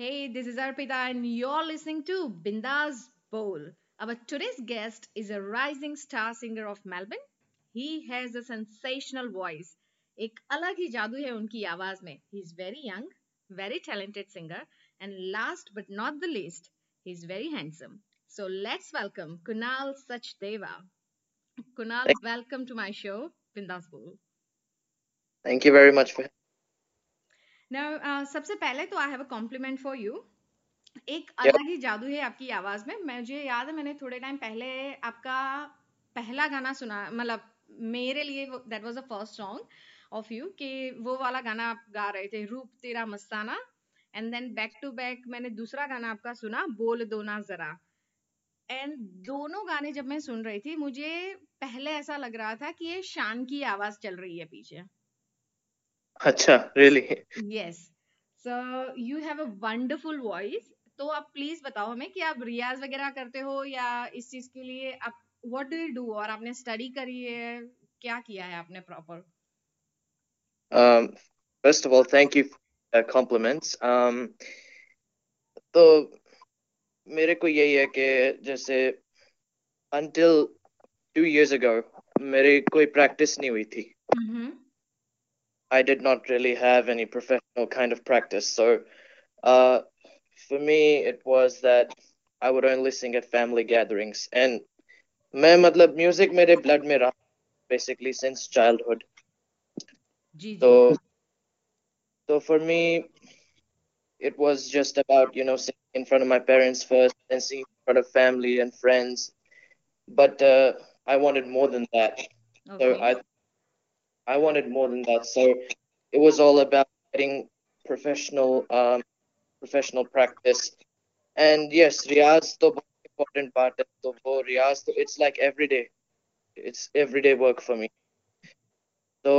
Hey, this is Arpita and you're listening to Bindaz Bol. Our today's guest is a rising star singer of Melbourne. He has a sensational voice. एक अलग ही जादू है उनकी आवाज में. He is very young, very talented singer and last but not the least, he is very handsome. So let's welcome Kunal Sachdeva. Kunal, welcome to my show, Bindaz Bol. Thank you very much for Now, सबसे पहले तो I have a compliment for you. एक अलग ही जादू है आपकी आवाज में. मुझे याद है मैंने थोड़े टाइम पहले आपका पहला गाना सुना, मतलब मेरे लिए that was the first song of you, कि वो वाला गाना आप गा रहे थे Roop Tera Mastana, and then back to back मैंने दूसरा गाना आपका सुना बोल दो ना जरा. एंड दोनों गाने जब मैं सुन रही थी मुझे पहले ऐसा लग रहा था कि ये शान की आवाज चल रही है पीछे. अच्छा, really? Yes. So you have a wonderful voice. तो आप प्लीज बताओ हमें कि आप रियाज वगैरह करते हो या इस चीज के लिए आप what do you do, और आपने स्टडी करी है, क्या किया है आपने proper? First of all, thank you for compliments. तो मेरे को यही है कि जैसे until 2 years ago मेरी कोई प्रैक्टिस नहीं हुई थी. I did not really have any professional kind of practice. So for me, it was that I would only sing at family gatherings. And music मेरे blood में रहा, basically since childhood. So for me, it was just about, singing in front of my parents first and singing in front of family and friends. But I wanted more than that. Okay. So I wanted more than that, so it was all about getting professional practice. And yes, Riyaz is the most important part. So Riyaz, it's like every day. It's everyday work for me. So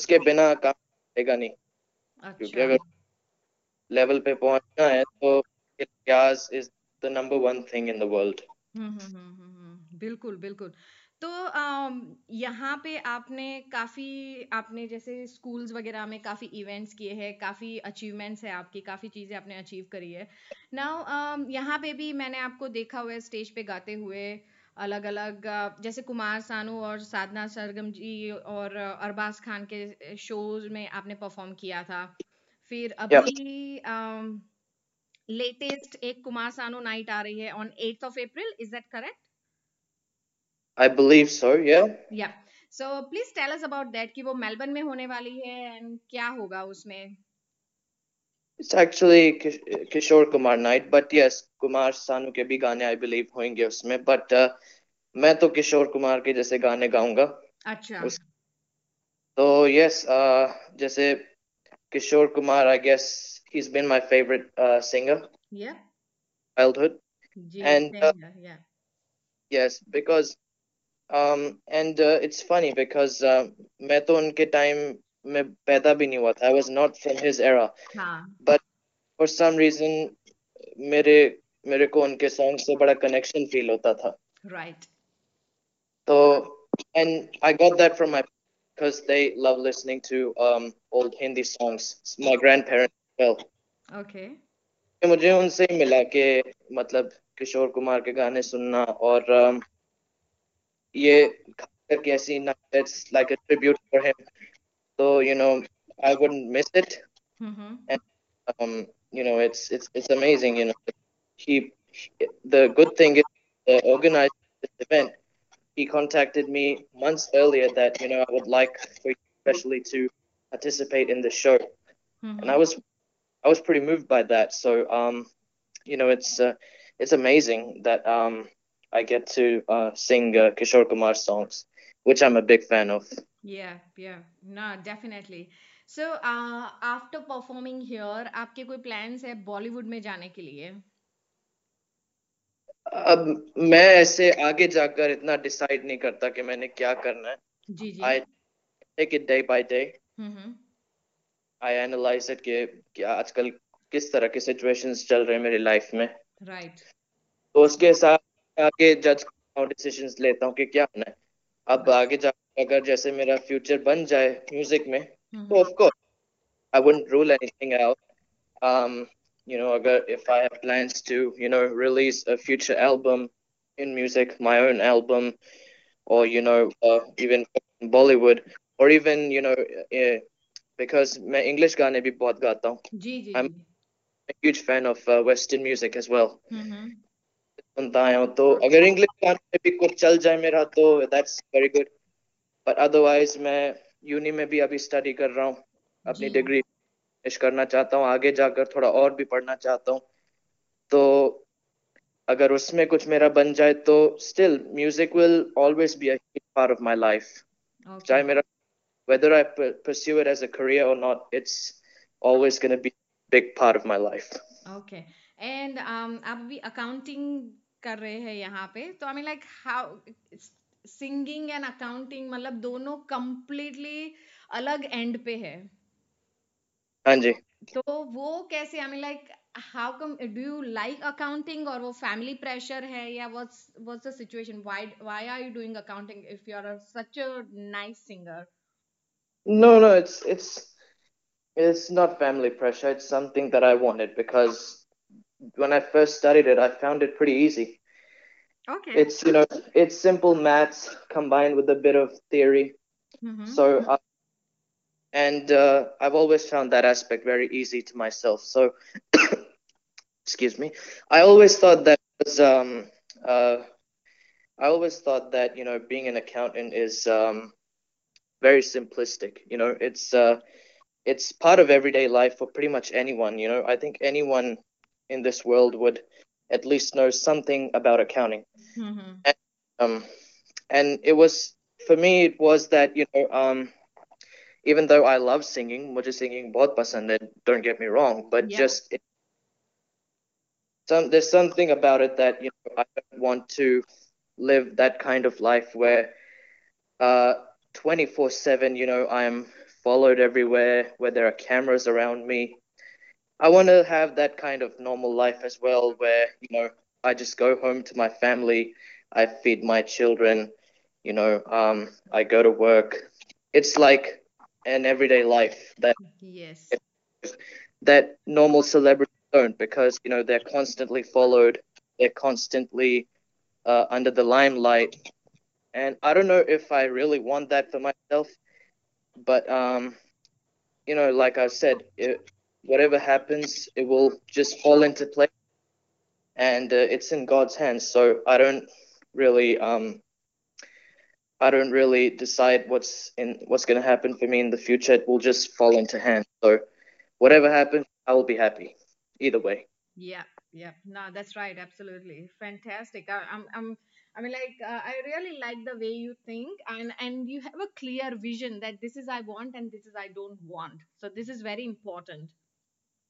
उसके बिना काम चलेगा नहीं. क्योंकि अगर level पे पहुंचना है तो Riyaz is the number one thing in the world. बिल्कुल बिल्कुल. तो यहाँ पे आपने जैसे स्कूल्स वगैरह में काफ़ी इवेंट्स किए हैं, काफ़ी अचीवमेंट्स है आपकी, काफ़ी चीज़ें आपने अचीव करी है. नाउ यहाँ पे भी मैंने आपको देखा हुआ है स्टेज पे गाते हुए अलग अलग, जैसे कुमार सानू और साधना सरगम जी और अरबाज खान के शोज में आपने परफॉर्म किया था. फिर अभी लेटेस्ट एक कुमार सानू नाइट आ रही है on 8th of April, is that correct? I believe so, yeah. Yeah. So please tell us about that, कि वो मेलबर्न में होने वाली है and क्या होगा उसमें? It's actually Kishor Kumar night, but yes, Kumar Sanu के भी गाने I believe होंगे उसमें, but मैं तो किशोर कुमार के जैसे गाने गाऊंगा. अच्छा. तो yes, जैसे Kishore Kumar, I guess he's been my favorite singer. Yeah. Childhood. And yeah. Yes, because. It's funny because मैं तो उनके time में पैदा भी नहीं हुआ था. I was not from his era. हाँ. But for some reason मेरे को उनके songs से बड़ा connection feel होता था. Right. So and I got that from my because they love listening to old Hindi songs. My grandparents as well. Okay. मुझे उनसे ही मिला के मतलब किशोर कुमार के गाने सुनना और ये ऐसी ना, it's like a tribute for him. So I wouldn't miss it. And it's amazing. The good thing is the organizer of this event, he contacted me months earlier that I would like for you especially to participate in the show. And I was pretty moved by that. So it's amazing that I get to sing Kishore Kumar songs, which I'm a big fan of. Yeah, no, definitely. So after performing here, आपके कोई plans है Bollywood में जाने के लिए? अब मैं ऐसे आगे जाकर इतना decide नहीं करता कि मैंने क्या करना है. जी. I take it day by day. I analyze it कि आजकल किस तरह के situations चल रहे हैं मेरी life में. Right. तो उसके साथ आगे जज डिसीजंस लेता हूँ कि क्या होना है. अब आगे जाकर अगर जैसे मेरा फ्यूचर बन जाए म्यूजिक में तो of course I wouldn't rule anything out. you know, if I have plans to, you know, release a future album in music, my own album, or, you know, even Bollywood, or even, you know, because मैं English गाने भी बहुत गाता हूँ. I'm a huge fan of Western music as well. सुनता है तो अगर English गाने भी कुछ चल जाए मेरा तो that's very good. But otherwise मैं यूनी में भी अभी स्टडी कर रहा हूँ, अपनी डिग्री फिनिश करना चाहता हूँ, आगे जाकर थोड़ा और भी पढ़ना चाहता हूँ. तो अगर उसमें कुछ मेरा बन जाए तो still music will always be a huge part of my life. चाहे मेरा whether I pursue it as a career or not, it's always going to be a big part of my life. Okay. And आप भी accounting कर रहे हैं यहाँ पे, तो I mean like how singing and accounting मतलब दोनों completely अलग end पे है. हाँ जी. तो वो कैसे I mean like how come do you like accounting or वो family pressure है या what's the situation? Why are you doing accounting if you are such a nice singer? No, it's not family pressure. It's something that I wanted because when I first studied it, I found it pretty easy. Okay. It's, you know, it's simple maths combined with a bit of theory. Mm-hmm. So, I've always found that aspect very easy to myself. So, excuse me. I always thought that, you know, being an accountant is, very simplistic, you know. It's part of everyday life for pretty much anyone, you know. I think anyone in this world would at least know something about accounting. Mm-hmm. And it was for me. It was that, you know, even though I love singing, mujhe singing bahut pasand hai. Don't get me wrong, but there's something about it that, you know, I don't want to live that kind of life where 24/7, you know, I'm followed everywhere where there are cameras around me. I want to have that kind of normal life as well where, you know, I just go home to my family, I feed my children, you know, I go to work. It's like an everyday life that that normal celebrities don't, because, you know, they're constantly followed, they're constantly under the limelight. And I don't know if I really want that for myself, but, you know, like I said, whatever happens, it will just fall into place, and it's in God's hands. So I don't really decide what's going to happen for me in the future. It will just fall into hand. So whatever happens, I will be happy either way. Yeah. No, that's right. Absolutely. Fantastic. I really like the way you think, and you have a clear vision that this is I want and this is I don't want. So this is very important.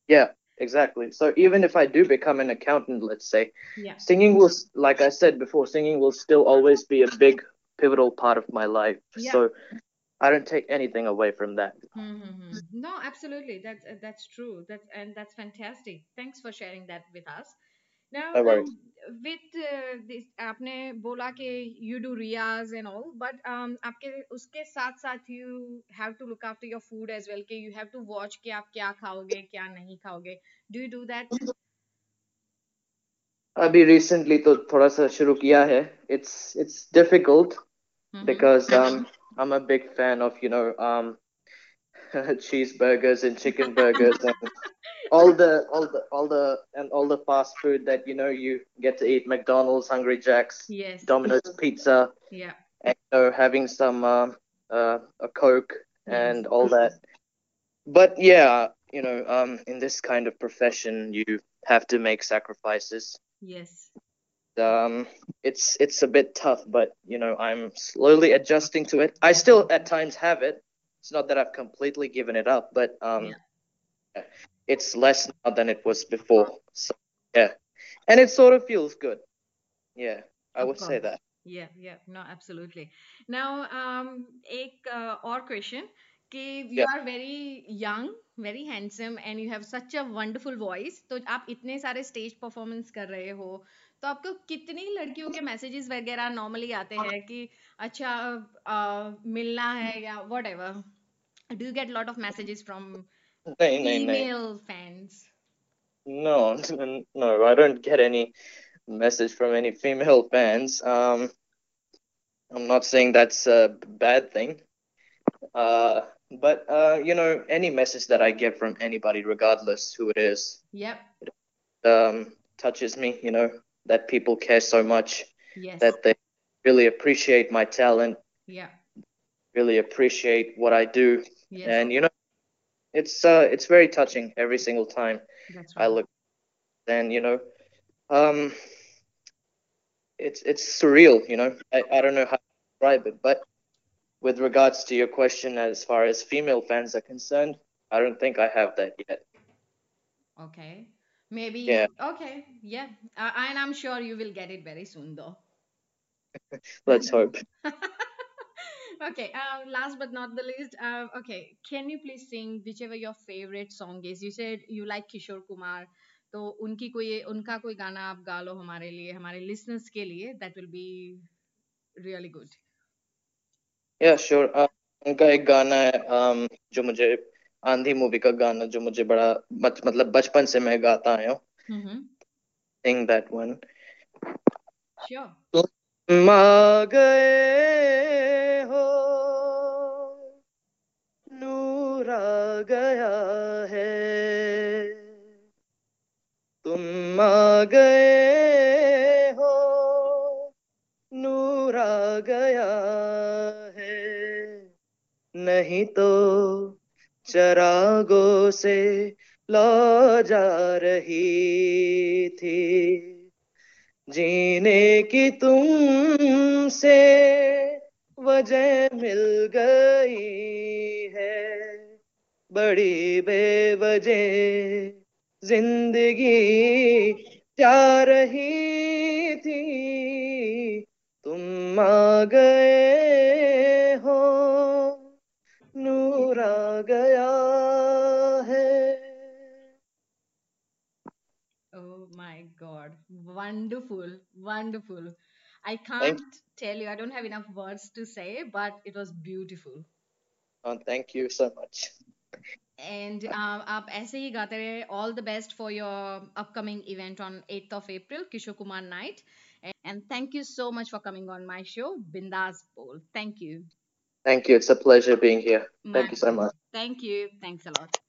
Yeah, exactly. So even if I do become an accountant, let's say, singing will, like I said before, singing will still always be a big pivotal part of my life. Yeah. So I don't take anything away from that. Mm-hmm. No, absolutely. That's true. That's fantastic. Thanks for sharing that with us. Now, with this, आपने बोला कि you do riyaz and all, but आपके उसके साथ साथ you have to look after your food as well. कि you have to watch कि आप क्या खाओगे, क्या नहीं खाओगे. Do you do that? अभी recently तो थोड़ा सा शुरू किया है. It's difficult because I'm a big fan of, you know, cheeseburgers and chicken burgers and all the fast food that, you know, you get to eat. McDonald's, Hungry Jacks, Domino's pizza, and, you know, having some a Coke and all that. But yeah, you know, in this kind of profession, you have to make sacrifices. Yes. It's a bit tough, but, you know, I'm slowly adjusting to it. I still at times have it. It's not that I've completely given it up, but it's less now than it was before. So, yeah. And it sort of feels good. Yeah, I would say that. Yeah. No, absolutely. Now, ek aur question. कि you are very young, very handsome, and you have such a wonderful voice. तो आप इतने सारे stage performance कर रहे हो, तो आपको कितनी लड़कियों के messages वगैरह normally आते हैं कि अच्छा मिलना है या whatever? Do you get lot of messages from female fans? No, no, I don't get any message from any female fans. I'm not saying that's a bad thing. But, any message that I get from anybody, regardless who it is, yep, touches me, that people care so much, yes, that they really appreciate my talent, yeah, really appreciate what I do. Yes. And, it's very touching every single time. That's right. I look, and, it's surreal, I don't know how to describe it, but with regards to your question, as far as female fans are concerned, I don't think I have that yet. Okay. Maybe. Yeah. Okay. Yeah. And I'm sure you will get it very soon, though. Let's hope. Okay. Last but not the least. Okay. Can you please sing whichever your favorite song is? You said you like Kishore Kumar. तो उनका कोई गाना आप गा लो हमारे लिए, हमारे listeners के लिए. That will be really good. Yeah, sure. उनका एक गाना है, जो मुझे आंधी मूवी का गाना, जो मुझे बड़ा मतलब बचपन से मैं गाता आया हूँ. Sing that one. Sure. तुम आ गए हो, नूर आ गया है, तुम आ गए हो, नूर आ गया है, नहीं तो चरागों से लौ जा रही थी, जीने की तुमसे वजह मिल गई है, बड़ी बेवजह जिंदगी जा रही थी, तुम आ गए हो, नूर आ गया है. Oh my God, wonderful, wonderful. I can't tell you, I don't have enough words to say, but it was beautiful. Oh, thank you so much. And आप ऐसे ही गाते रहे. All the best for your upcoming event on 8th of April, Kishor Kumar Night. And thank you so much for coming on my show, Bindaz Bol. Thank you. Thank you. It's a pleasure being here. Thank you so much. Thank you. Thanks a lot.